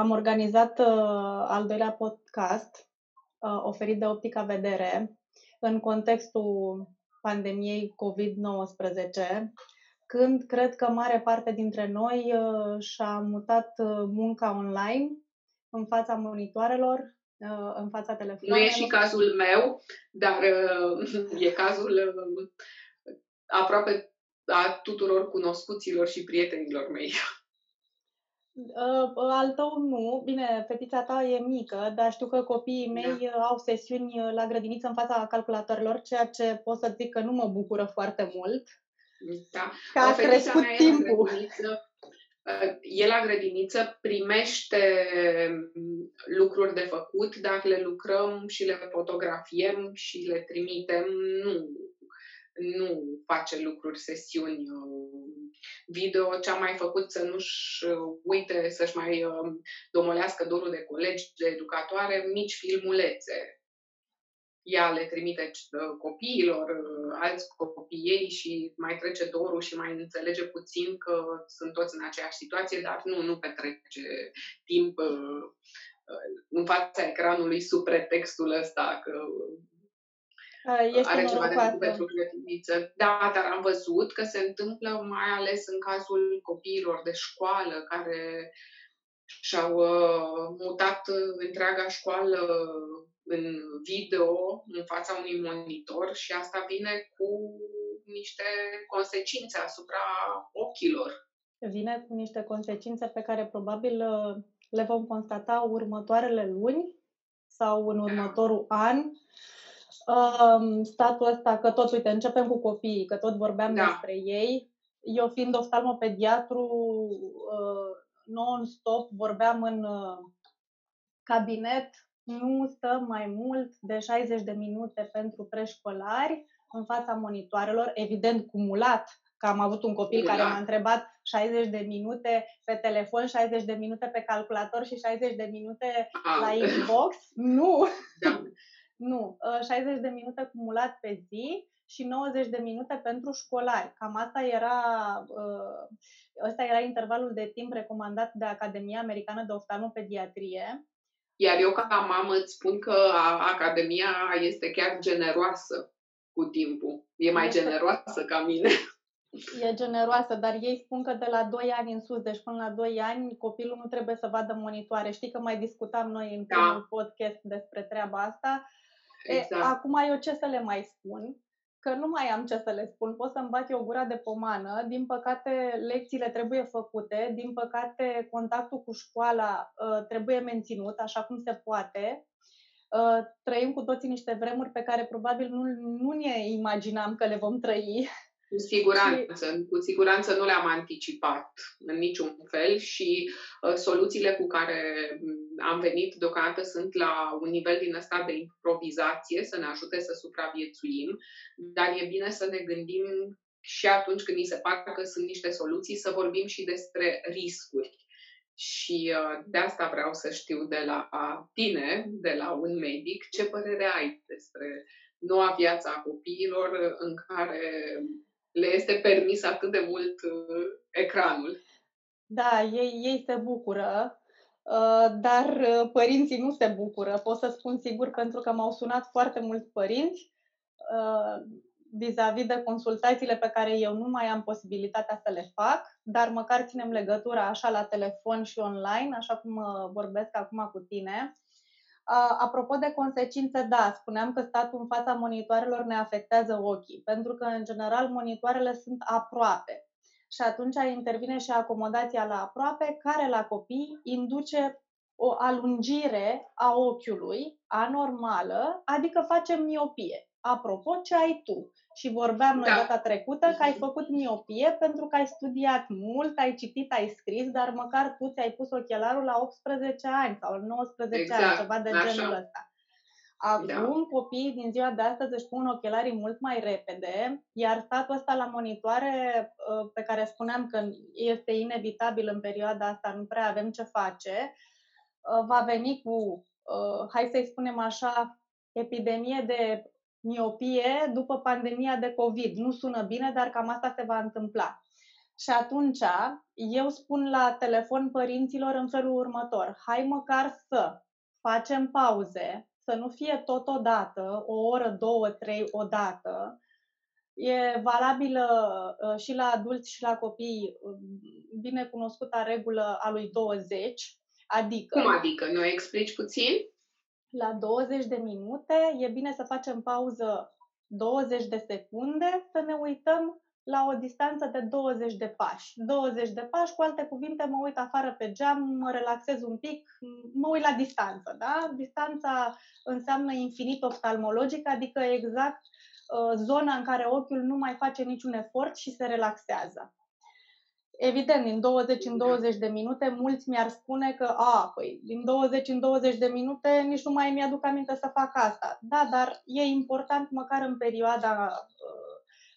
Am organizat al doilea podcast oferit de Optica Vedere în contextul pandemiei COVID-19, când cred că mare parte dintre noi și-a mutat munca online în fața monitoarelor, în fața telefonului. Nu e și cazul meu, dar e cazul aproape a tuturor cunoscuților și prietenilor mei. Al tău nu. Bine, fetița ta e mică, dar știu că copiii mei au sesiuni la grădiniță în fața calculatoarelor, ceea ce pot să zic că nu mă bucură foarte mult. Da. Că a crescut timpul. E la grădiniță, primește lucruri de făcut, dacă le lucrăm și le fotografiem și le trimitem, nu face lucruri, sesiuni video. Ce-a mai făcut să nu-și uite, să-și mai domolească dorul de colegi, de educatoare, mici filmulețe. Ea le trimite copiilor, alți copii ei și mai trece dorul și mai înțelege puțin că sunt toți în aceeași situație, dar nu petrece timp în fața ecranului sub pretextul ăsta că este are ceva de făcut pentru grădiniță. Da, dar am văzut că se întâmplă mai ales în cazul copiilor de școală care și-au mutat întreaga școală în video, în fața unui monitor, și asta vine cu niște consecințe asupra ochilor. Vine cu niște consecințe pe care probabil le vom constata următoarele luni sau în următorul an. Statul ăsta, că tot, uite, începem cu copiii, că tot vorbeam despre ei. Eu fiind oftalmopediatru, non-stop vorbeam în cabinet, nu stăm mai mult de 60 de minute pentru preșcolari în fața monitoarelor, evident cumulat, că am avut un copil care m-a întrebat 60 de minute pe telefon, 60 de minute pe calculator și 60 de minute la inbox. Nu, 60 de minute cumulat pe zi și 90 de minute pentru școlari. Cam ăsta era intervalul de timp recomandat de Academia Americană de Oftalmopediatrie. Iar eu, ca mamă, îți spun că Academia este chiar generoasă cu timpul. E mai generoasă ca mine. E generoasă, dar ei spun că de la 2 ani în sus, deci până la 2 ani, copilul nu trebuie să vadă monitoare. Știi că mai discutam noi în primul podcast despre treaba asta. Exact. Acum eu ce să le mai spun? Că nu mai am ce să le spun. Pot să-mi bat eu gura de pomană. Din păcate, lecțiile trebuie făcute. Din păcate, contactul cu școala trebuie menținut așa cum se poate. Trăim cu toții niște vremuri pe care probabil nu ne imaginam că le vom trăi. Cu siguranță nu le-am anticipat în niciun fel și soluțiile cu care am venit deocamdată sunt la un nivel din ăsta de improvizație, să ne ajute să supraviețuim, dar e bine să ne gândim și atunci când ni se pare că sunt niște soluții, să vorbim și despre riscuri. Și de asta vreau să știu de la tine, de la un medic, ce părere ai despre noua viață a copiilor în care le este permis atât de mult ecranul. Da, ei se bucură, dar părinții nu se bucură. Pot să spun sigur, pentru că m-au sunat foarte mulți părinți vis-a-vis de consultațiile pe care eu nu mai am posibilitatea să le fac, dar măcar ținem legătura așa la telefon și online, așa cum vorbesc acum cu tine. Apropo de consecințe, spuneam că statul în fața monitoarelor ne afectează ochii, pentru că, în general, monitoarele sunt aproape și atunci intervine și acomodația la aproape, care la copii induce o alungire a ochiului anormală, adică face miopie. Apropo, ce ai tu? Și vorbeam noi data trecută că ai făcut miopie pentru că ai studiat mult, ai citit, ai scris, dar măcar tu ți-ai pus ochelarul la 18 ani sau la 19 ani, ceva de genul ăsta. Acum copiii din ziua de astăzi își pun ochelarii mult mai repede, iar statul ăsta la monitoare, pe care spuneam că este inevitabil în perioada asta, nu prea avem ce face, va veni cu, hai să-i spunem așa, epidemie de miopie după pandemia de COVID. Nu sună bine, dar cam asta se va întâmpla. Și atunci eu spun la telefon părinților în felul următor: hai măcar să facem pauze, să nu fie totodată, o oră, două, trei, odată. E valabilă și la adulți și la copii binecunoscuta regulă a lui 20, adică... Cum adică? Nu explici puțin? La 20 de minute e bine să facem pauză 20 de secunde, să ne uităm la o distanță de 20 de pași. 20 de pași, cu alte cuvinte, mă uit afară pe geam, mă relaxez un pic, mă uit la distanță, da? Distanța înseamnă infinit oftalmologic, adică exact zona în care ochiul nu mai face niciun efort și se relaxează. Evident, din 20 în 20 de minute, mulți mi-ar spune că, păi, din 20 în 20 de minute nici nu mai mi-aduc aminte să fac asta. Da, dar e important măcar în perioada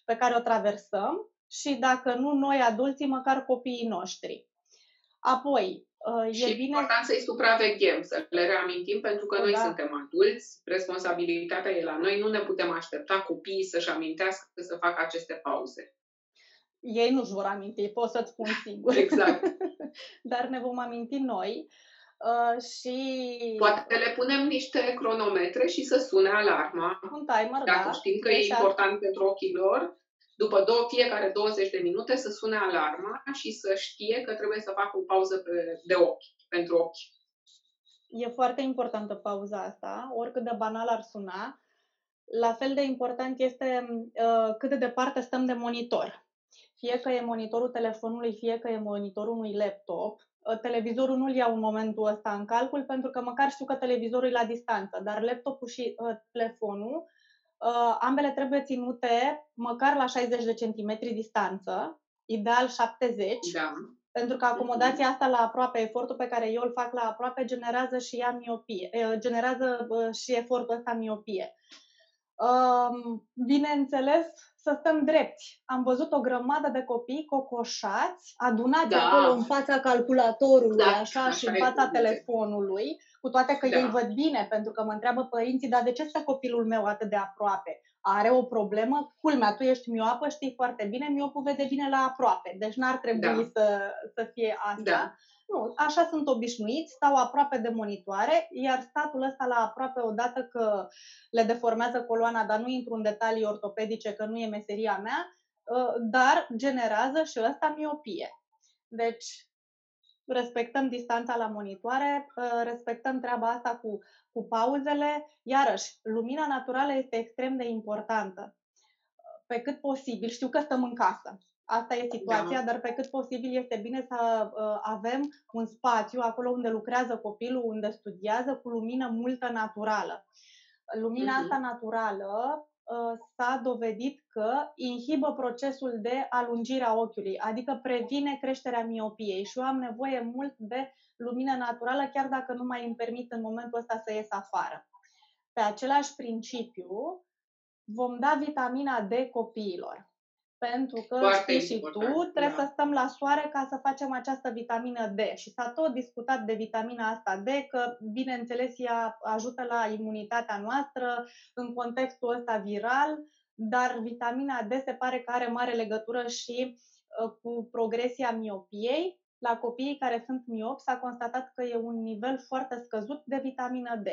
pe care o traversăm și, dacă nu noi adulții, măcar copiii noștri. Apoi, important să-i supraveghem, să le reamintim, pentru că noi suntem adulți, responsabilitatea e la noi, nu ne putem aștepta copiii să-și amintească să facă aceste pauze. Ei nu-și vor aminti, pot să-ți spun sigur. Exact. Dar ne vom aminti noi și... Poate le punem niște cronometre și să sune alarma. Un timer, dacă știm că e important pentru ochii lor, după fiecare 20 de minute să sune alarma și să știe că trebuie să facă o pauză de ochi, pentru ochi. E foarte importantă pauza asta, oricât de banal ar suna. La fel de important este cât de departe stăm de monitor. Fie că e monitorul telefonului, fie că e monitorul unui laptop. Televizorul nu-l iau în momentul ăsta în calcul, pentru că măcar știu că televizorul e la distanță, dar laptopul și telefonul, ambele trebuie ținute măcar la 60 de centimetri distanță, ideal 70, pentru că acomodația asta la aproape, efortul pe care eu îl fac la aproape, generează și ea miopie, generează și efortul ăsta miopie. Bineînțeles, să stăm drepți. Am văzut o grămadă de copii cocoșați, adunați acolo în fața calculatorului, și în fața telefonului, cu toate că ei văd bine, pentru că mă întreabă părinții: dar de ce stă copilul meu atât de aproape? Are o problemă? Culmea, tu ești miopă, știi foarte bine, miopul vede bine la aproape, deci n-ar trebui să fie asta. Nu, așa sunt obișnuiți, stau aproape de monitoare, iar statul ăsta la aproape, odată că le deformează coloana, dar nu intru în detalii ortopedice, că nu e meseria mea, dar generează și ăsta miopie. Deci respectăm distanța la monitoare, respectăm treaba asta cu pauzele. Iarăși, lumina naturală este extrem de importantă. Pe cât posibil, știu că stăm în casă, asta e situația, dar pe cât posibil este bine să avem un spațiu acolo unde lucrează copilul, unde studiază, cu lumină multă naturală. Lumina asta naturală s-a dovedit că inhibă procesul de alungire a ochiului, adică previne creșterea miopiei, și eu am nevoie mult de lumină naturală, chiar dacă nu mai îmi permit în momentul ăsta să ies afară. Pe același principiu, vom da vitamina D copiilor. Pentru că, știi și tu, trebuie să stăm la soare ca să facem această vitamină D. Și s-a tot discutat de vitamina asta D, că, bineînțeles, ea ajută la imunitatea noastră în contextul ăsta viral, dar vitamina D se pare că are mare legătură și cu progresia miopiei. La copiii care sunt miopi s-a constatat că e un nivel foarte scăzut de vitamina D.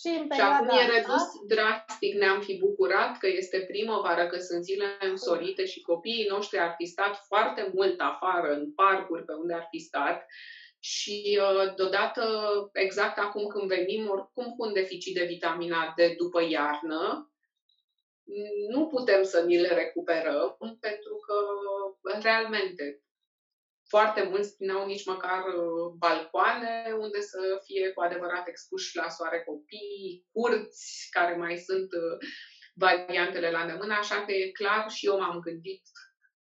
Și acum e redus drastic, ne-am fi bucurat că este primăvară, că sunt zile însorite și copiii noștri ar fi stat foarte mult afară, în parcuri, pe unde ar fi stat, și deodată, exact acum când venim, oricum cu un deficit de vitamina D după iarnă, nu putem să ni le recuperăm, pentru că realmente foarte mulți n-au nici măcar balcoane unde să fie cu adevărat expuși la soare copiii, curți, care mai sunt variantele la îndemână, așa că e clar, și eu m-am gândit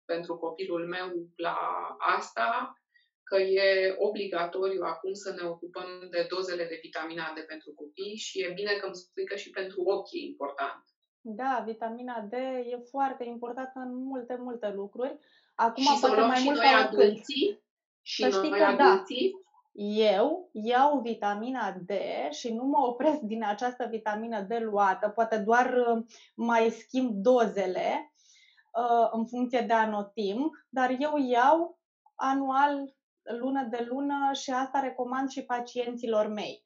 pentru copilul meu la asta, că e obligatoriu acum să ne ocupăm de dozele de vitamina D pentru copii, și e bine că îmi spui că și pentru ochi e important. Da, vitamina D e foarte importantă în multe lucruri. Acum și poate mai mult ca oricând. Să știi că eu iau vitamina D și nu mă opresc din această vitamina D luată, poate doar mai schimb dozele, în funcție de anotimp, dar eu iau anual, lună de lună, și asta recomand și pacienților mei.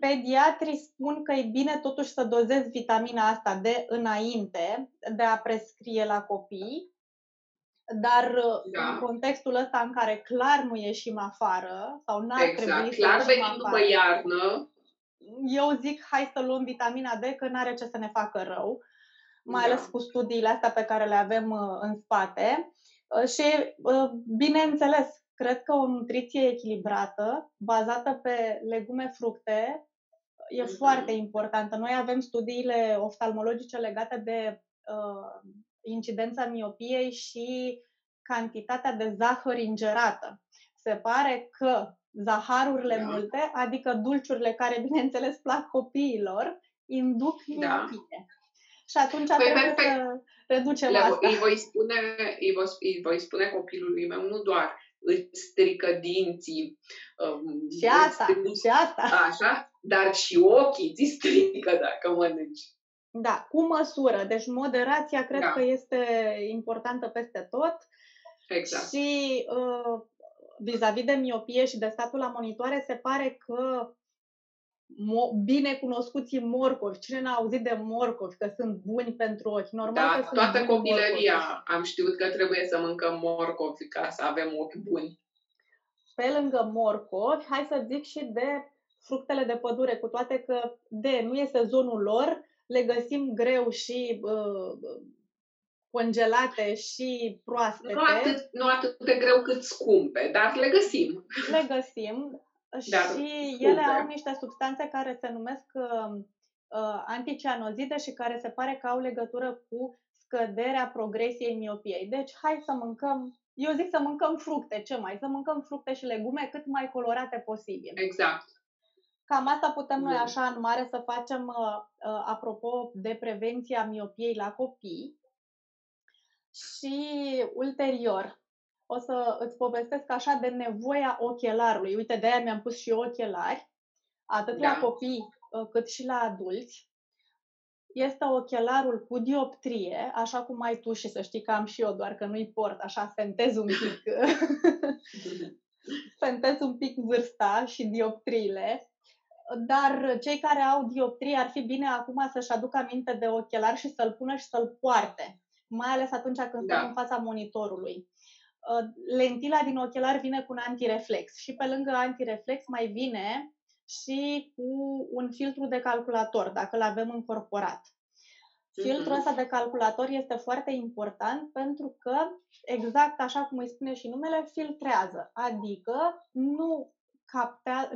Pediatrii spun că e bine totuși să dozezi vitamina asta de înainte de a prescrie la copii, dar în contextul ăsta în care clar nu ieșim afară sau n-ar trebui să ieșim afară, după iarnă, eu zic hai să luăm vitamina D, că n-are ce să ne facă rău, mai ales cu studiile astea pe care le avem în spate. Și bineînțeles, cred că o nutriție echilibrată, bazată pe legume, fructe, e foarte importantă. Noi avem studiile oftalmologice legate de incidența miopiei și cantitatea de zahăr ingerată. Se pare că zaharurile multe, adică dulciurile care, bineînțeles, plac copiilor, induc miopie. Și atunci trebuie să reducem asta. Îi voi spune copilului meu, nu doar îți strică dinții. Și asta. Așa, dar și ochii ți strică dacă mănânci. Da, cu măsură. Deci moderația cred că este importantă peste tot. Exact. Și vis-a-vis de miopie și de statul la monitoare, se pare că binecunoscuții morcovi. Cine n-a auzit de morcovi, că sunt buni pentru ochi? Normal că sunt toată copilăria am știut că trebuie să mâncăm morcovi ca să avem ochi buni. Pe lângă morcovi, hai să zic și de fructele de pădure, cu toate că nu e sezonul lor, le găsim greu și congelate și proaspete. Nu atât de greu cât scumpe, dar le găsim. Și ele au niște substanțe care se numesc anticianozide și care se pare că au legătură cu scăderea progresiei miopiei. Deci hai să mâncăm, eu zic să mâncăm fructe, să mâncăm fructe și legume cât mai colorate posibil. Exact. Cam asta putem noi așa în mare să facem apropo de prevenția miopiei la copii. Și ulterior o să îți povestesc așa de nevoia ochelarului. Uite, de-aia mi-am pus și eu ochelari, atât la copii cât și la adulți. Este ochelarul cu dioptrie, așa cum ai tu și să știi că am și eu, doar că nu-i port, așa fentez un pic. Fentez un pic vârsta și dioptriile. Dar cei care au dioptrie ar fi bine acum să-și aducă aminte de ochelar și să-l pună și să-l poarte, mai ales atunci când stăm în fața monitorului. Lentila din ochelar vine cu un antireflex și pe lângă antireflex mai vine și cu un filtru de calculator, dacă îl avem încorporat. Filtrul ăsta de calculator este foarte important pentru că, exact așa cum îi spune și numele, filtrează, adică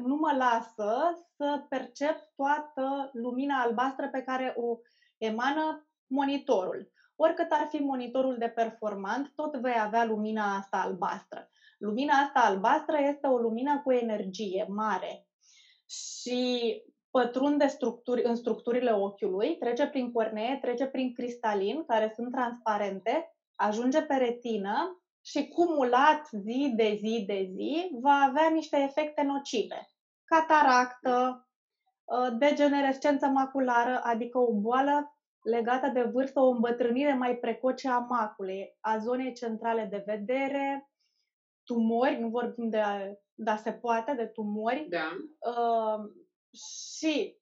nu mă lasă să percep toată lumina albastră pe care o emană monitorul. Oricât ar fi monitorul de performant, tot vei avea lumina asta albastră. Lumina asta albastră este o lumină cu energie mare și pătrunde în structurile ochiului, trece prin cornee, trece prin cristalin, care sunt transparente, ajunge pe retină și cumulat zi de zi de zi va avea niște efecte nocive. Cataractă, degenerescență maculară, adică o boală legată de vârstă, o îmbătrânire mai precoce a maculei, a zonei centrale de vedere, tumori, nu vorbim de, dar se poate, de tumori. Și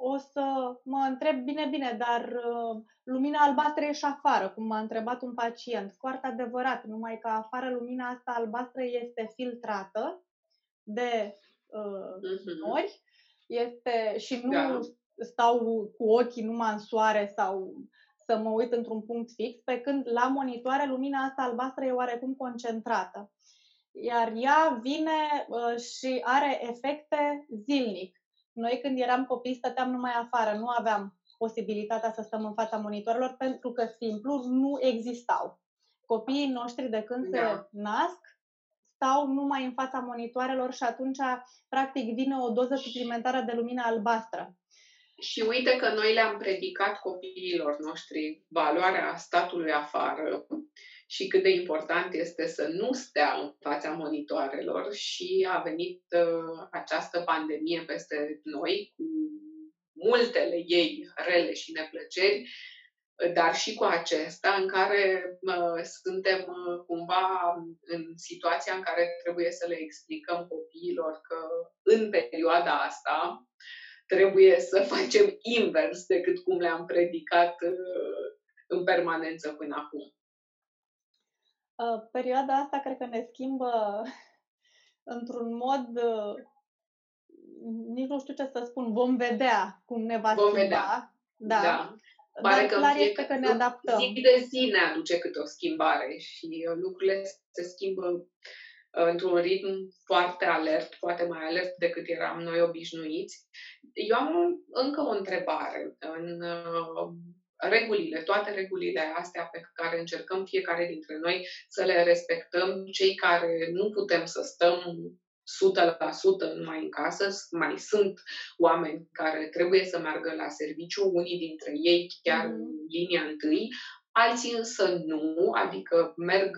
o să mă întreb, bine, dar lumina albastră e și afară, cum m-a întrebat un pacient. Foarte adevărat, numai că afară lumina asta albastră este filtrată de nori, este și nu... stau cu ochii numai în soare sau să mă uit într-un punct fix, pe când la monitoare lumina asta albastră e oarecum concentrată. Iar ea vine și are efecte zilnic. Noi când eram copii stăteam numai afară, nu aveam posibilitatea să stăm în fața monitoarelor pentru că simplu nu existau. Copiii noștri de când se nasc stau numai în fața monitoarelor și atunci practic vine o doză suplimentară de lumină albastră. Și uite că noi le-am predicat copiilor noștri valoarea statului afară și cât de important este să nu stea în fața monitoarelor și a venit această pandemie peste noi cu multele ei rele și neplăceri dar și cu acesta, în care suntem cumva în situația în care trebuie să le explicăm copiilor că în perioada asta trebuie să facem invers decât cum le-am predicat în permanență până acum. Perioada asta cred că ne schimbă într-un mod, nici nu știu ce să spun, vom vedea cum ne va schimba. Da. Da. Pare că clar este că ne adaptăm. Zi de zi ne aduce câte o schimbare și lucrurile se schimbă într-un ritm foarte alert, poate mai alert decât eram noi obișnuiți. Eu am încă o întrebare. În regulile, toate regulile astea pe care încercăm fiecare dintre noi să le respectăm, cei care nu putem să stăm 100% numai în casă, mai sunt oameni care trebuie să meargă la serviciu, unii dintre ei chiar în linia întâi, alții însă nu, adică merg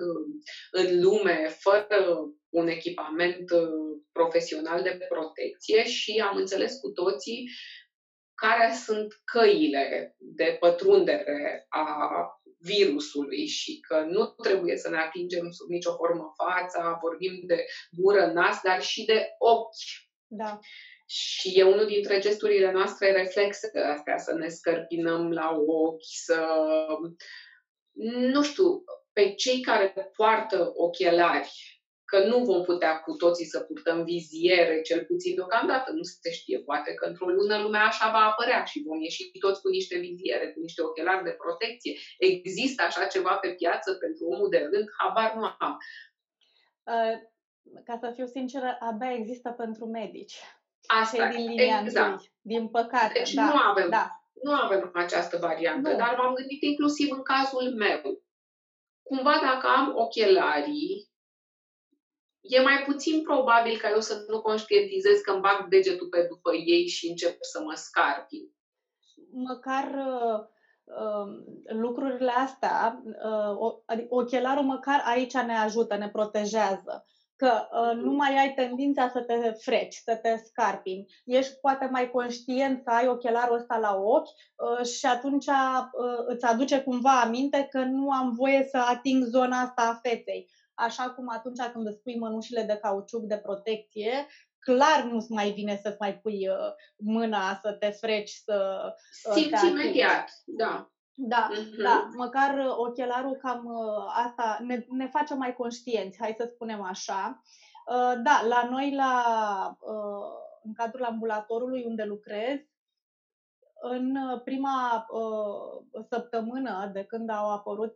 în lume fără un echipament profesional de protecție și am înțeles cu toții care sunt căile de pătrundere a virusului și că nu trebuie să ne atingem sub nicio formă fața, vorbim de gură, nas, dar și de ochi. Da. Și e unul dintre gesturile noastre reflexe astea, să ne scărpinăm la ochi, să... Nu știu, pe cei care poartă ochelari, că nu vom putea cu toții să purtăm viziere, cel puțin deocamdată, nu se știe, poate că într-o lună lumea așa va apărea și vom ieși toți cu niște viziere, cu niște ochelari de protecție. Există așa ceva pe piață pentru omul de rând? Habar nu am. Ca să fiu sinceră, abia există pentru medici. Asta din linia exact. Întâi, din păcate. Deci da, nu avem această variantă, nu. Dar m-am gândit inclusiv în cazul meu. Cumva dacă am ochelarii, e mai puțin probabil ca eu să nu conștientizez că îmi bag degetul pe după ei și încep să mă scarpin. Măcar lucrurile astea, ochelarul măcar aici ne ajută, ne protejează. Că nu mai ai tendința să te freci, să te scarpini. Ești poate mai conștient că ai ochelarul ăsta la ochi și atunci îți aduce cumva aminte că nu am voie să ating zona asta a feței. Așa cum atunci când îți pui mănușile de cauciuc de protecție, clar nu-ți mai vine să-ți mai pui mâna, să te freci, să... Simți imediat, da. Da, da, măcar ochelarul cam asta ne face mai conștienți, hai să spunem așa. Da, la noi, în cadrul ambulatorului unde lucrez, în prima săptămână de când au apărut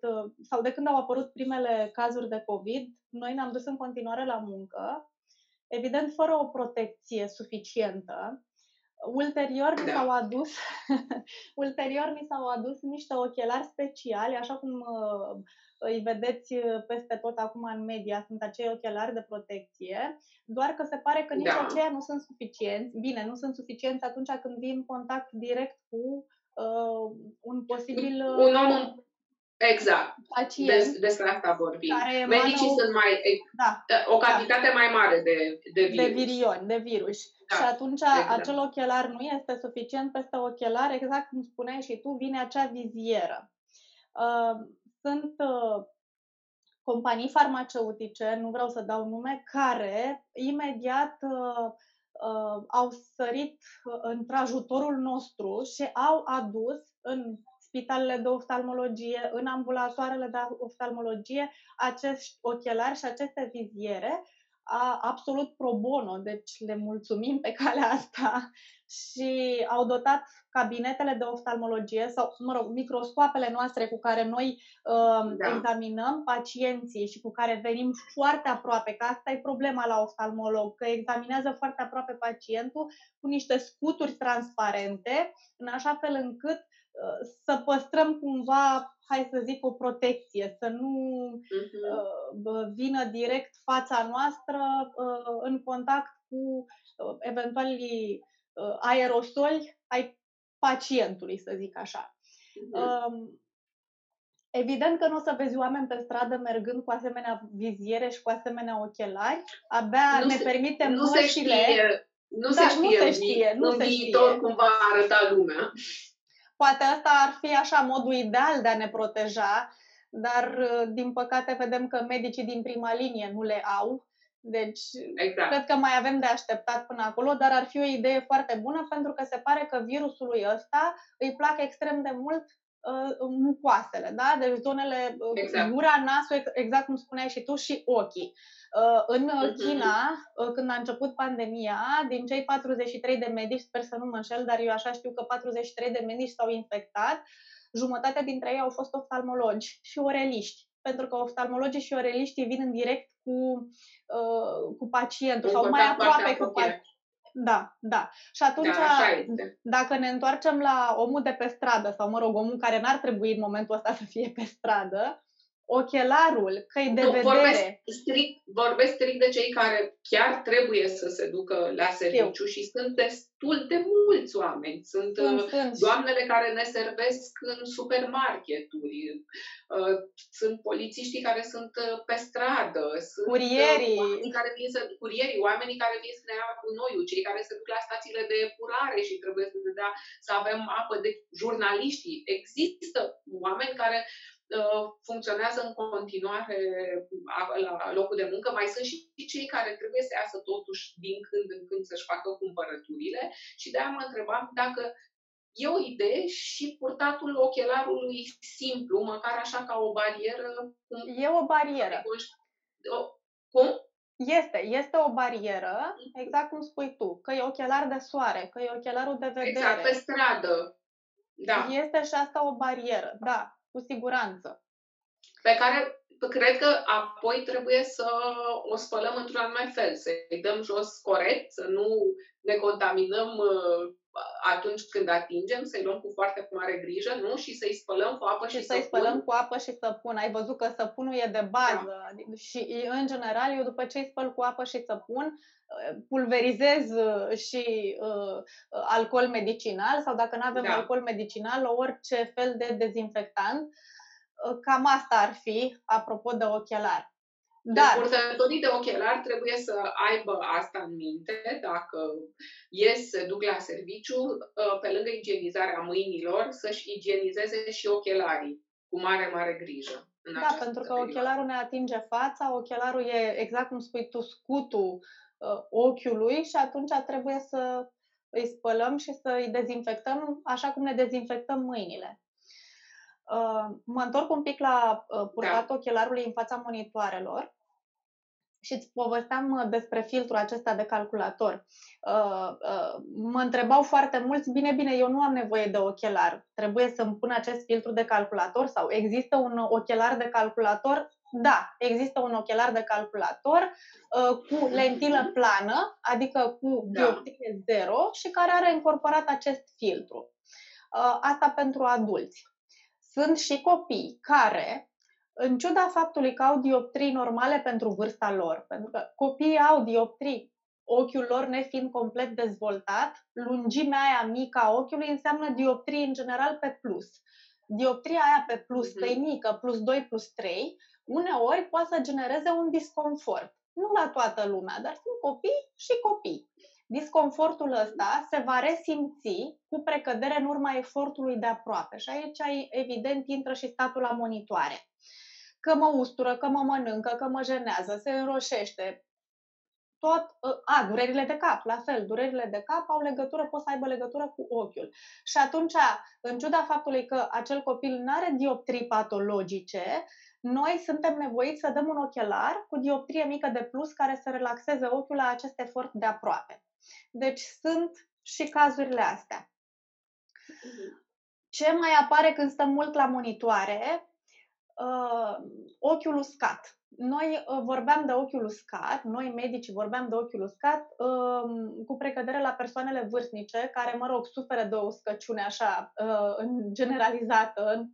sau de când au apărut primele cazuri de COVID, noi ne-am dus în continuare la muncă, evident fără o protecție suficientă. Ulterior mi s-au adus niște ochelari speciali, așa cum îi vedeți peste tot acum în media, sunt acei ochelari de protecție, doar că se pare că nici aceia nu sunt suficienți. Bine, nu sunt suficienți atunci când vin în contact direct cu un posibil... Un om, exact, despre asta vorbim. Medicii sunt mai... o cantitate mai mare de virus. De virion, de virus. Da, și atunci acel ochelar nu este suficient, peste ochelar, exact cum spuneai și tu, vine acea vizieră. Sunt companii farmaceutice, nu vreau să dau nume, care imediat au sărit într-ajutorul nostru și au adus în spitalele de oftalmologie, în ambulatoarele de oftalmologie, acești ochelari și aceste viziere, absolut pro bono, deci le mulțumim pe calea asta, și au dotat cabinetele de oftalmologie sau, mă rog, microscoapele noastre cu care noi examinăm pacienții și cu care venim foarte aproape, că asta e problema la oftalmolog, că examinează foarte aproape pacientul cu niște scuturi transparente, în așa fel încât să păstrăm cumva, hai să zic, o protecție, să nu vină direct fața noastră în contact cu eventualii aerosoli ai pacientului, să zic așa. Evident că nu o să vezi oameni pe stradă mergând cu asemenea viziere și cu asemenea ochelari, abia nu ne permitem mășile. Nu se știe în viitor cum va arăta lumea. Poate asta ar fi așa modul ideal de a ne proteja, dar din păcate vedem că medicii din prima linie nu le au. Deci exact. Cred că mai avem de așteptat până acolo, dar ar fi o idee foarte bună pentru că se pare că virusului ăsta îi plac extrem de mult mucoasele, da? Deci zonele, exact. Gura, nasul, exact cum spuneai și tu, și ochii. În China, când a început pandemia, din cei 43 de medici, sper să nu mă înșel, dar eu așa știu că 43 de medici s-au infectat, jumătatea dintre ei au fost oftalmologi și oreliști. Pentru că oftalmologii și oreliștii vin în direct cu pacientul sau mai aproape cu pacientul. Da, da. Și atunci, da, dacă ne întoarcem la omul de pe stradă, sau mă rog, omul care n-ar trebui în momentul ăsta să fie pe stradă, ochelarul, căi de vedere... Vorbesc strict de cei care chiar trebuie să se ducă la serviciu. Eu. Și sunt destul de mulți oameni. Sunt doamnele care ne servesc în supermarketuri, sunt polițiștii care sunt pe stradă, sunt curierii, oamenii care vin să ne ia cu noi, cei care se duc la stațiile de epurare și trebuie să avem apă, de jurnaliștii. Există oameni care funcționează în continuare la locul de muncă. Mai sunt și cei care trebuie să iasă totuși din când în când să-și facă cumpărăturile și de-aia mă întrebam dacă e o idee și purtatul ochelarului simplu, măcar așa ca o barieră. E o barieră. Cum? Este o barieră, exact cum spui tu, că e ochelar de soare, că e ochelarul de vedere. Exact, pe stradă. Da. Este și asta o barieră, da. Cu siguranță. Pe care cred că apoi trebuie să o spălăm într-un anume fel, să-i dăm jos corect, să nu ne contaminăm atunci când atingem, să-i luăm cu foarte mare grijă, nu? Și să-i spălăm cu apă și săpun. Ai văzut că săpunul e de bază. Da. Și, în general, eu după ce îi spăl cu apă și săpun, pulverizez și alcool medicinal sau, dacă nu avem alcool medicinal, orice fel de dezinfectant. Cam asta ar fi, apropo de ochelari. Dar purtătorii de ochelari trebuie să aibă asta în minte dacă ies, se duc la serviciu, pe lângă igienizarea mâinilor, să-și igienizeze și ochelarii cu mare, mare grijă. Da, pentru că ochelarul ne atinge fața, ochelarul e, exact cum spui tu, scutul ochiului și atunci trebuie să îi spălăm și să îi dezinfectăm așa cum ne dezinfectăm mâinile. Mă întorc un pic la purtatul ochelarului în fața monitoarelor și îți povesteam despre filtrul acesta de calculator. Mă întrebau foarte mulți, bine, eu nu am nevoie de ochelar, trebuie să-mi pun acest filtru de calculator sau există un ochelar de calculator? Da, există un ochelar de calculator cu lentilă plană, adică cu dioptrie 0 și care are încorporat acest filtru. Asta pentru adulți. Sunt și copii care, în ciuda faptului că au dioptrii normale pentru vârsta lor, pentru că copiii au dioptrii, ochiul lor nefiind complet dezvoltat, lungimea aia mică a ochiului înseamnă dioptrii în general pe plus. Dioptria aia pe plus, că e mică, plus 2, plus 3, uneori poate să genereze un disconfort. Nu la toată lumea, dar sunt copii și copii. Disconfortul ăsta se va resimți cu precădere în urma efortului de aproape și aici, evident, intră și statul la monitoare. Că mă ustură, că mă mănâncă, că mă jenează, se înroșește. Durerile de cap, la fel, durerile de cap au legătură, pot să aibă legătură cu ochiul. Și atunci, în ciuda faptului că acel copil nu are dioptrii patologice, noi suntem nevoiți să dăm un ochelar cu dioptrie mică de plus care să relaxeze ochiul la acest efort de aproape. Deci sunt și cazurile astea. Ce mai apare când stăm mult la monitoare? Ochiul uscat. Noi vorbeam de ochiul uscat, noi medicii vorbeam de ochiul uscat cu precădere la persoanele vârstnice care, mă rog, suferă de o uscăciune așa generalizată,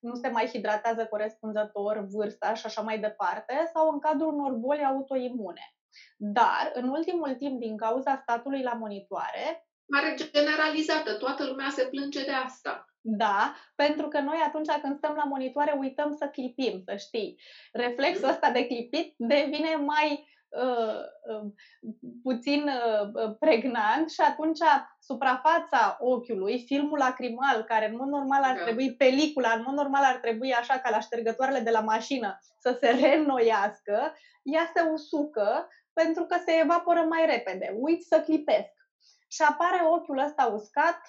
nu se mai hidratează corespunzător, vârsta și așa mai departe, sau în cadrul unor boli autoimune. Dar, în ultimul timp, din cauza statului la monitoare... Mare generalizată, toată lumea se plânge de asta. Da, pentru că noi atunci când stăm la monitoare uităm să clipim, să știi. Reflexul ăsta de clipit devine mai puțin pregnant și atunci suprafața ochiului, filmul lacrimal, care în mod normal ar trebui, pelicula, în mod normal ar trebui așa ca la ștergătoarele de la mașină să se reînnoiască, ea se usucă pentru că se evaporă mai repede. Uit să clipesc. Și apare ochiul ăsta uscat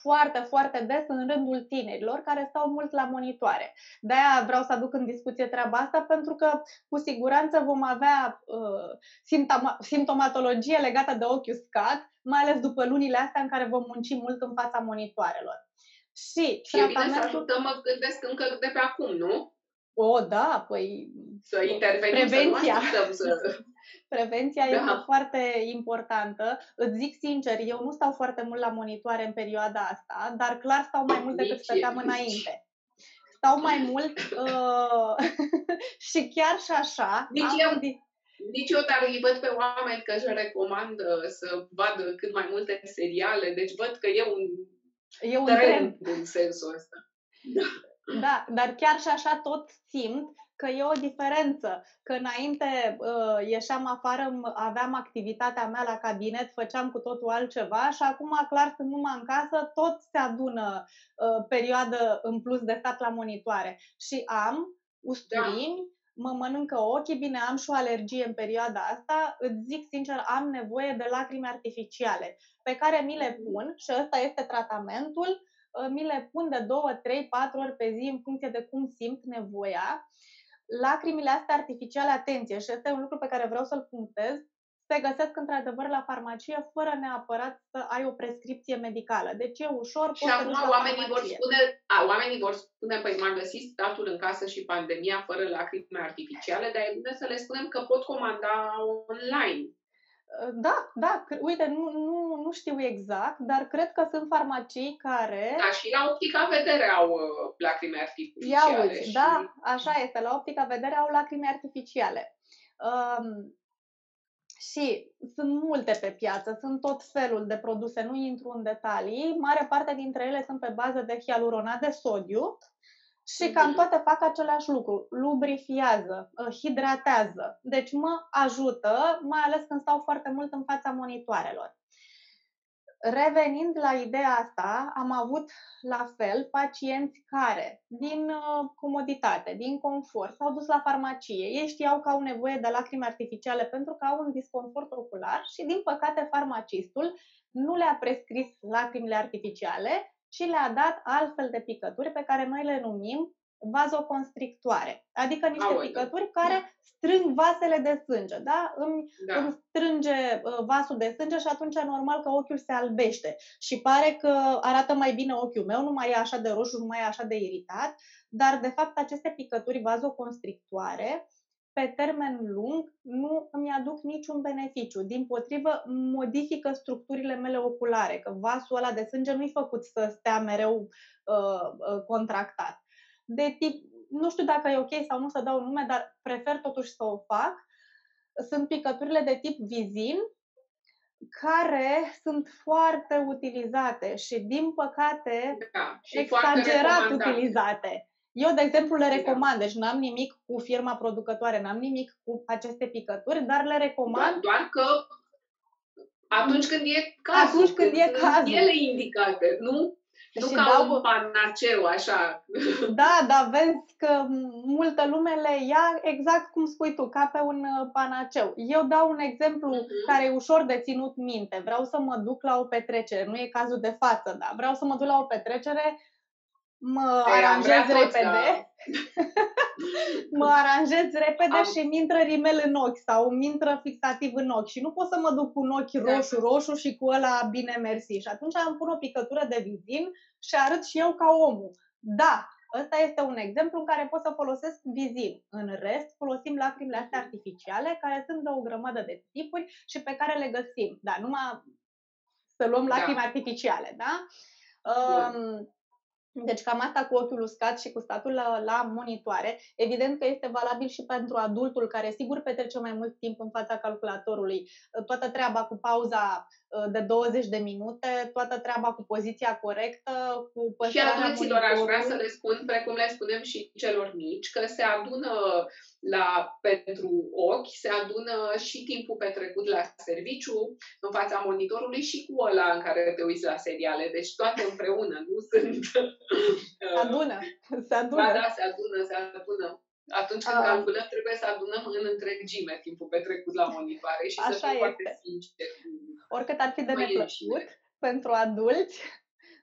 foarte, foarte des în rândul tinerilor care stau mult la monitoare. De-aia vreau să aduc în discuție treaba asta, pentru că cu siguranță vom avea simptomatologie legată de ochi uscat, mai ales după lunile astea în care vom munci mult în fața monitoarelor. Și e bine să ajutăm, mă gândesc, încă de pe acum, nu? O, da, păi să intervenim, prevenția. Prevenția este foarte importantă. Îți zic sincer, eu nu stau foarte mult la monitoare în perioada asta, dar clar stau mai mult decât stăteam înainte. Stau mai mult și chiar și așa. Nici eu, dar îi văd pe oameni că își recomand să vadă cât mai multe seriale, deci văd că e un trend în sensul ăsta. Da, dar chiar și așa tot simt că e o diferență, că înainte ieșeam afară, aveam activitatea mea la cabinet, făceam cu totul altceva și acum, clar, sunt numai în casă, tot se adună perioadă în plus de stat la monitoare. Și am usturimi, mă mănâncă ochii, bine, am și o alergie în perioada asta, îți zic sincer, am nevoie de lacrimi artificiale, pe care mi le pun, și ăsta este tratamentul, mi le pun de 2, 3, 4 ori pe zi în funcție de cum simt nevoia. Lacrimile astea artificiale, atenție, și este un lucru pe care vreau să-l punctez, se găsesc într-adevăr la farmacie fără neapărat să ai o prescripție medicală. Deci e ușor. Și acum oamenii vor spune, păi m-a găsit statul în casă și pandemia fără lacrime artificiale, dar e bine să le spunem că pot comanda online. Da, uite, nu știu exact, dar cred că sunt farmacii care... Da, și la Optica Vedere au lacrime artificiale. Ia uite, și... da, așa este, la Optica Vedere au lacrime artificiale. Și sunt multe pe piață, sunt tot felul de produse, nu intru în detalii, mare parte dintre ele sunt pe bază de hialuronat de sodiu și cam toate fac același lucru, lubrifiază, hidratează, deci mă ajută, mai ales când stau foarte mult în fața monitoarelor. Revenind la ideea asta, am avut la fel pacienți care, din comoditate, din confort, s-au dus la farmacie. Ei știau că au nevoie de lacrimi artificiale pentru că au un disconfort ocular și, din păcate, farmacistul nu le-a prescris lacrimile artificiale, și le-a dat altfel de picături pe care noi le numim vazoconstrictoare, adică niște picături care strâng vasele de sânge, da? Îmi strânge vasul de sânge și atunci normal că ochiul se albește și pare că arată mai bine ochiul meu, nu mai e așa de roșu, nu mai e așa de iritat, dar de fapt aceste picături vazoconstrictoare pe termen lung nu îmi aduc niciun beneficiu. Dimpotrivă, modifică structurile mele oculare, că vasul ăla de sânge nu-i făcut să stea mereu contractat. De tip, nu știu dacă e ok sau nu să dau nume, dar prefer totuși să o fac. Sunt picăturile de tip vizin, care sunt foarte utilizate și, din păcate, exagerat utilizate. Eu, de exemplu, le recomand, deci n-am nimic cu firma producătoare, n-am nimic cu aceste picături, dar le recomand. Doar că atunci când e cazul, atunci când e cazul. Ele indicate, nu? Nu ca un panaceu, așa. Da, dar vezi că multă lume le ia exact cum spui tu, ca pe un panaceu. Eu dau un exemplu care e ușor de ținut minte. Vreau să mă duc la o petrecere, nu e cazul de față, dar vreau să mă duc la o petrecere, mă aranjez repede și îmi intră rimel în ochi sau îmi intră fixativ în ochi și nu pot să mă duc cu un ochi roșu și cu ăla bine mersi. Și atunci îmi pun o picătură de vizin și arăt și eu ca omul. Da, ăsta este un exemplu în care pot să folosesc vizin. În rest, folosim lacrimile astea artificiale, care sunt de o grămadă de tipuri și pe care le găsim. Da, numai să luăm lacrimi artificiale, da? Deci cam asta cu ochiul uscat și cu statul la monitoare. Evident că este valabil și pentru adultul care sigur petrece mai mult timp în fața calculatorului. Toată treaba cu pauza de 20 de minute, toată treaba cu poziția corectă, cu păstrarea monitorului. Și adulților aș vrea să le spun, precum le spunem și celor mici, că se adună pentru ochi, se adună și timpul petrecut la serviciu, în fața monitorului și cu ăla în care te uiți la seriale. Deci toate împreună, nu sunt... Se adună. Da, da, se adună. Atunci când calculăm, trebuie să adunăm în întregime timpul petrecut la monitoare și să fim foarte sinceri. Oricât ar fi de neplăcut pentru adulți,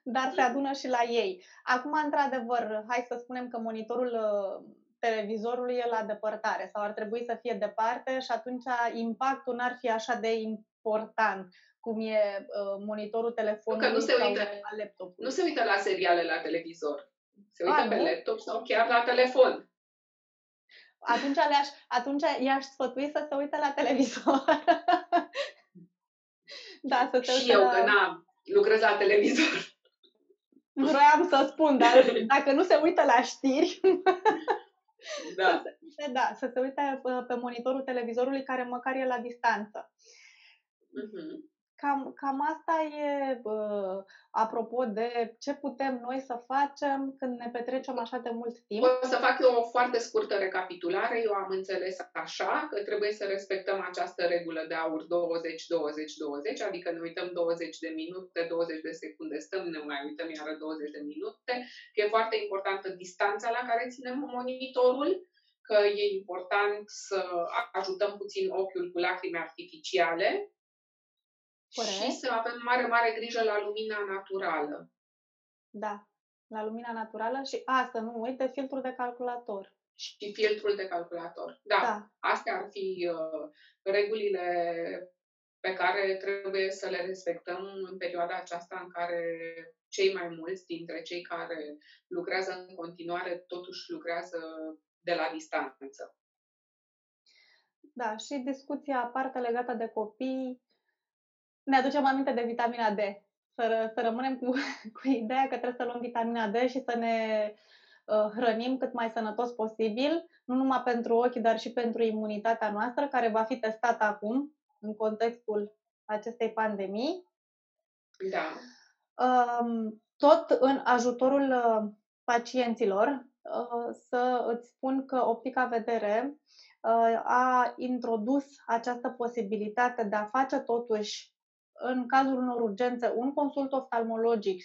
dar se adună și la ei. Acum, într-adevăr, hai să spunem că monitorul televizorului e la depărtare sau ar trebui să fie departe și atunci impactul n-ar fi așa de important cum e monitorul telefonului sau la laptop. Nu se uită la seriale la televizor. Se uită pe laptop sau chiar la telefon. Atunci i-aș sfătui să se uite la televizor. Da, să se uite. Și eu, că lucrez la televizor. Vroiam să spun, dar dacă nu se uită la știri, da. Să se uite pe monitorul televizorului care măcar e la distanță. Uh-huh. Cam asta e, apropo de ce putem noi să facem când ne petrecem așa de mult timp. O să fac eu o foarte scurtă recapitulare. Eu am înțeles așa că trebuie să respectăm această regulă de aur 20-20-20, adică ne uităm 20 de minute, 20 de secunde stăm, ne mai uităm iară 20 de minute, că e foarte importantă distanța la care ținem monitorul, că e important să ajutăm puțin ochiul cu lacrime artificiale. Corect. Și să avem mare, mare grijă la lumina naturală. Da, la lumina naturală și să nu uite filtrul de calculator. Și filtrul de calculator, da. Astea ar fi regulile pe care trebuie să le respectăm în perioada aceasta în care cei mai mulți dintre cei care lucrează în continuare totuși lucrează de la distanță. Da, și discuția aparte legată de copii. Ne aducem aminte de vitamina D. Să rămânem cu ideea că trebuie să luăm vitamina D și să ne hrănim cât mai sănătos posibil, nu numai pentru ochi, dar și pentru imunitatea noastră, care va fi testată acum, în contextul acestei pandemii. Da. Tot în ajutorul pacienților, să îți spun că Optica Vedere a introdus această posibilitate de a face totuși în cazul unor urgențe, un consult oftalmologic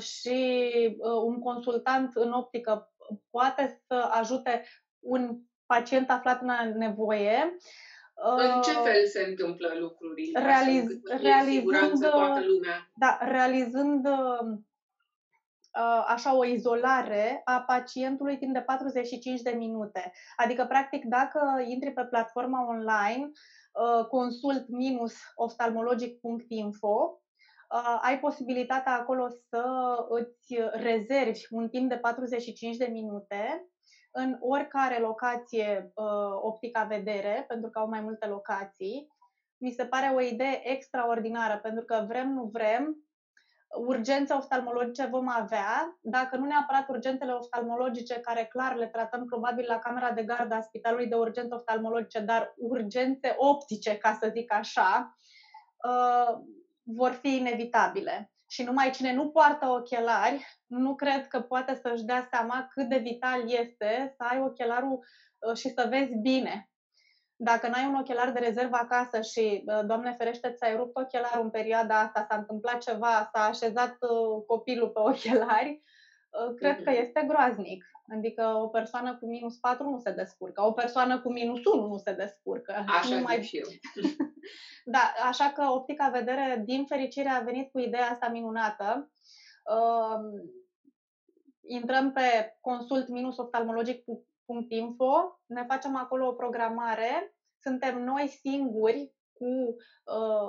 și un consultant în optică poate să ajute un pacient aflat în nevoie. În ce fel se întâmplă lucrurile? Realizând așa o izolare a pacientului timp de 45 de minute. Adică, practic, dacă intri pe platforma online, consult-oftalmologic.info, ai posibilitatea acolo să îți rezervi un timp de 45 de minute în oricare locație Optica Vedere, pentru că au mai multe locații. Mi se pare o idee extraordinară, pentru că vrem, nu vrem, urgențe oftalmologice vom avea, dacă nu neapărat urgențele oftalmologice, care clar le tratăm probabil la camera de gardă a Spitalului de Urgențe Oftalmologice, dar urgențe optice, ca să zic așa, vor fi inevitabile. Și numai cine nu poartă ochelari, nu cred că poate să-și dea seama cât de vital este să ai ochelarul și să vezi bine. Dacă n-ai un ochelar de rezervă acasă și, Doamne ferește, ți-ai rupt ochelarul în perioada asta, s-a întâmplat ceva, s-a așezat copilul pe ochelari, cred că este groaznic. Adică o persoană cu minus 4 nu se descurcă, o persoană cu minus 1 nu se descurcă. Așa zic și eu. Da, așa că Optica Vedere, din fericire, a venit cu ideea asta minunată. Intrăm pe consult-oftalmologic.info, ne facem acolo o programare, suntem noi singuri cu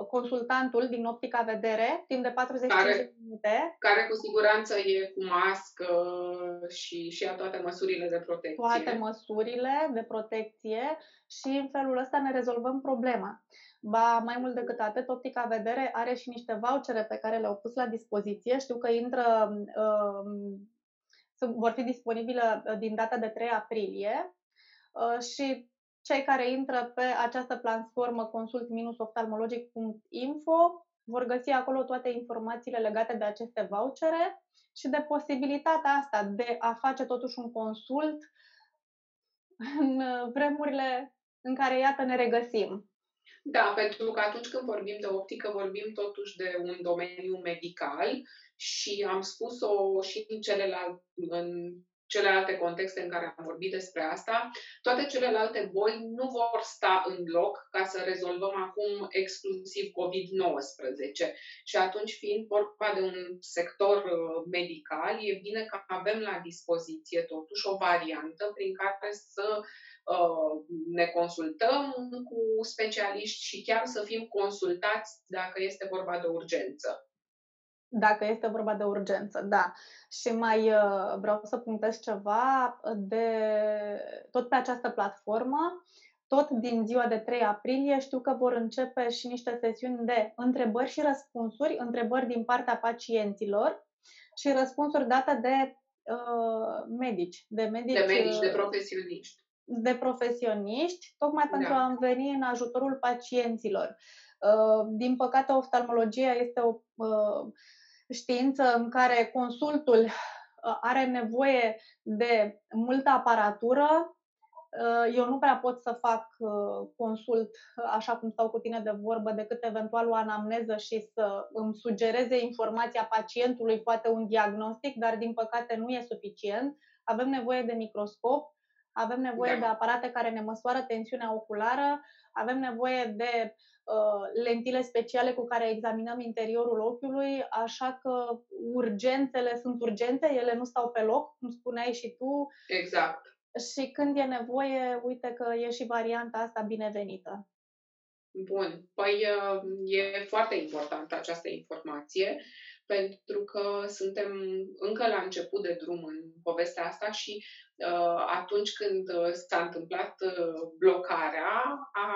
consultantul din Optica Vedere, timp de 45 de minute. Care cu siguranță e cu mască și a toate măsurile de protecție. Toate măsurile de protecție și în felul ăsta ne rezolvăm problema. Ba, mai mult decât atât, Optica Vedere are și niște vouchere pe care le-au pus la dispoziție. Știu că vor fi disponibile din data de 3 aprilie și cei care intră pe această platformă consult-oftalmologic.info vor găsi acolo toate informațiile legate de aceste vouchere și de posibilitatea asta de a face totuși un consult în vremurile în care, iată, ne regăsim. Da, pentru că atunci când vorbim de optică, vorbim totuși de un domeniu medical și am spus-o și în celelalte contexte în care am vorbit despre asta, toate celelalte boli nu vor sta în loc ca să rezolvăm acum exclusiv COVID-19. Și atunci, fiind vorba de un sector medical, e bine că avem la dispoziție totuși o variantă prin care să ne consultăm cu specialiști și chiar să fim consultați dacă este vorba de urgență. Dacă este vorba de urgență, da. Și mai vreau să punctez ceva tot pe această platformă. Tot din ziua de 3 aprilie știu că vor începe și niște sesiuni de întrebări și răspunsuri, întrebări din partea pacienților și răspunsuri date de medici, de profesioniști. De profesioniști, tocmai pentru a veni în ajutorul pacienților. Din păcate, oftalmologia este o știință în care consultul are nevoie de multă aparatură. Eu nu prea pot să fac consult așa cum stau cu tine de vorbă, decât eventual o anamneză și să îmi sugereze informația pacientului, poate un diagnostic, dar din păcate nu e suficient. Avem nevoie de microscop, avem nevoie de aparate care ne măsoară tensiunea oculară, avem nevoie de lentile speciale cu care examinăm interiorul ochiului, așa că urgențele sunt urgente, ele nu stau pe loc, cum spuneai și tu. Exact. Și când e nevoie, uite că e și varianta asta binevenită. Bun. Păi e foarte importantă această informație, pentru că suntem încă la început de drum în povestea asta și atunci când s-a întâmplat blocarea,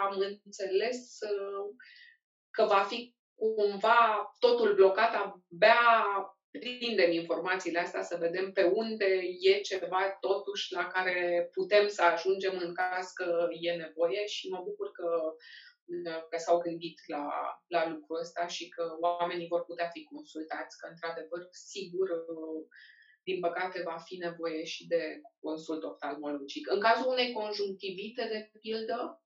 am înțeles că va fi cumva totul blocat, abia prindem informațiile astea să vedem pe unde e ceva totuși la care putem să ajungem în caz că e nevoie și mă bucur că s-au gândit la lucrul ăsta și că oamenii vor putea fi consultați, că într-adevăr, sigur, din păcate, va fi nevoie și de consult oftalmologic. În cazul unei conjunctivite, de pildă,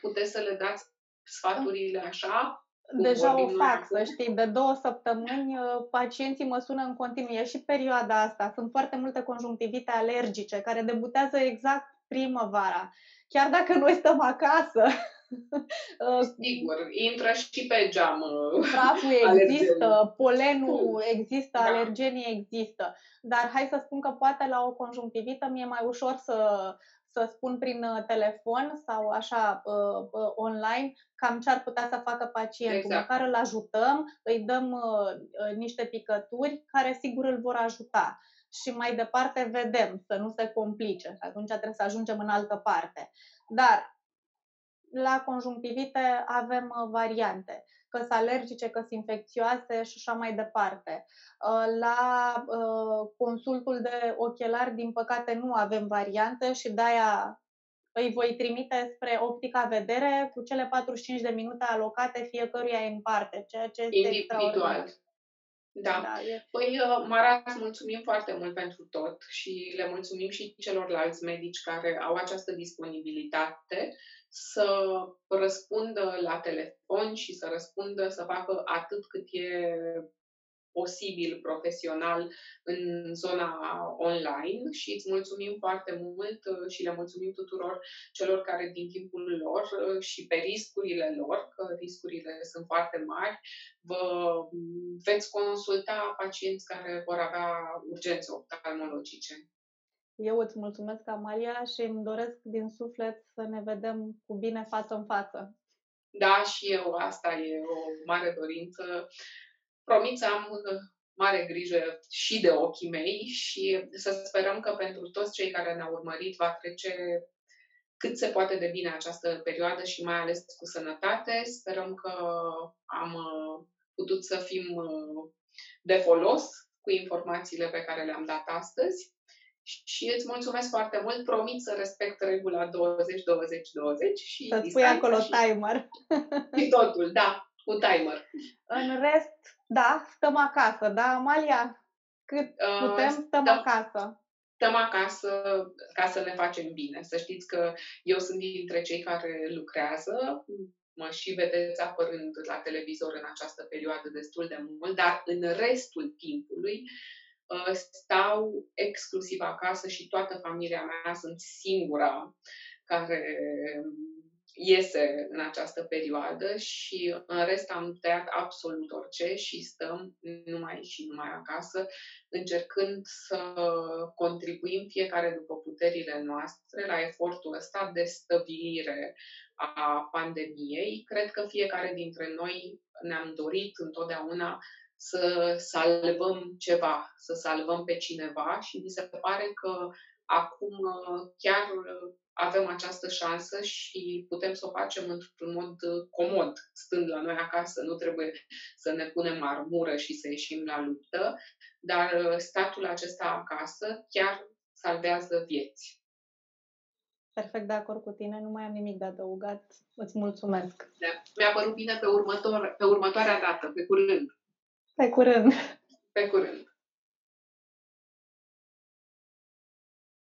puteți să le dați sfaturile așa? Deja o fac, să știi, de 2 săptămâni pacienții mă sună în continuu. E și perioada asta. Sunt foarte multe conjunctivite alergice care debutează exact primăvara. Chiar dacă noi stăm acasă. Sigur, intră și pe geam. Praful există, polenul există, alergenii există. Dar hai să spun că poate la o conjunctivită mi-e mai ușor să spun prin telefon sau așa online cam ce ar putea să facă pacientul. Exact. Măcar îl ajutăm, îi dăm niște picături care sigur îl vor ajuta. Și mai departe vedem să nu se complice și atunci trebuie să ajungem în altă parte. Dar la conjunctivite avem variante, că sunt alergice, că sunt infecțioase și așa mai departe. La consultul de ochelari, din păcate, nu avem variante și de-aia îi voi trimite spre Optica Vedere cu cele 45 de minute alocate fiecăruia în parte, ceea ce este extraordinar. Da. Păi, Mara, îți mulțumim foarte mult pentru tot și le mulțumim și celorlalți medici care au această disponibilitate să răspundă la telefon și să răspundă, să facă atât cât e posibil profesional în zona online și îți mulțumim foarte mult și le mulțumim tuturor celor care din timpul lor și pe riscurile lor, că riscurile sunt foarte mari, vă veți consulta pacienți care vor avea urgențe oftalmologice. Eu îți mulțumesc, Amalia, și îmi doresc din suflet să ne vedem cu bine față în față. Da, și eu. Asta e o mare dorință. Promit să am mare grijă și de ochii mei și să sperăm că pentru toți cei care ne-au urmărit va trece cât se poate de bine această perioadă și mai ales cu sănătate. Sperăm că am putut să fim de folos cu informațiile pe care le-am dat astăzi. Și îți mulțumesc foarte mult, promit să respect regula 20-20-20 și să-ți pui acolo timer. Și totul, da. Cu timer. În rest, da, stăm acasă. Da, Amalia? Cât putem, stăm acasă. Stăm acasă ca să ne facem bine. Să știți că eu sunt dintre cei care lucrează. Mă și vedeți apărând la televizor în această perioadă destul de mult, dar în restul timpului stau exclusiv acasă și toată familia mea, sunt singura care iese în această perioadă și în rest am tăiat absolut orice și stăm numai și numai acasă, încercând să contribuim fiecare după puterile noastre la efortul ăsta de stăvilire a pandemiei. Cred că fiecare dintre noi ne-am dorit întotdeauna să salvăm ceva, să salvăm pe cineva și mi se pare că acum chiar avem această șansă și putem să o facem într-un mod comod, stând la noi acasă. Nu trebuie să ne punem armură și să ieșim la luptă, dar statul acesta acasă chiar salvează vieți. Perfect de acord cu tine, nu mai am nimic de adăugat. Îți mulțumesc! Da. Mi-a părut bine pe următoarea dată, pe curând! Pe curând! Pe curând!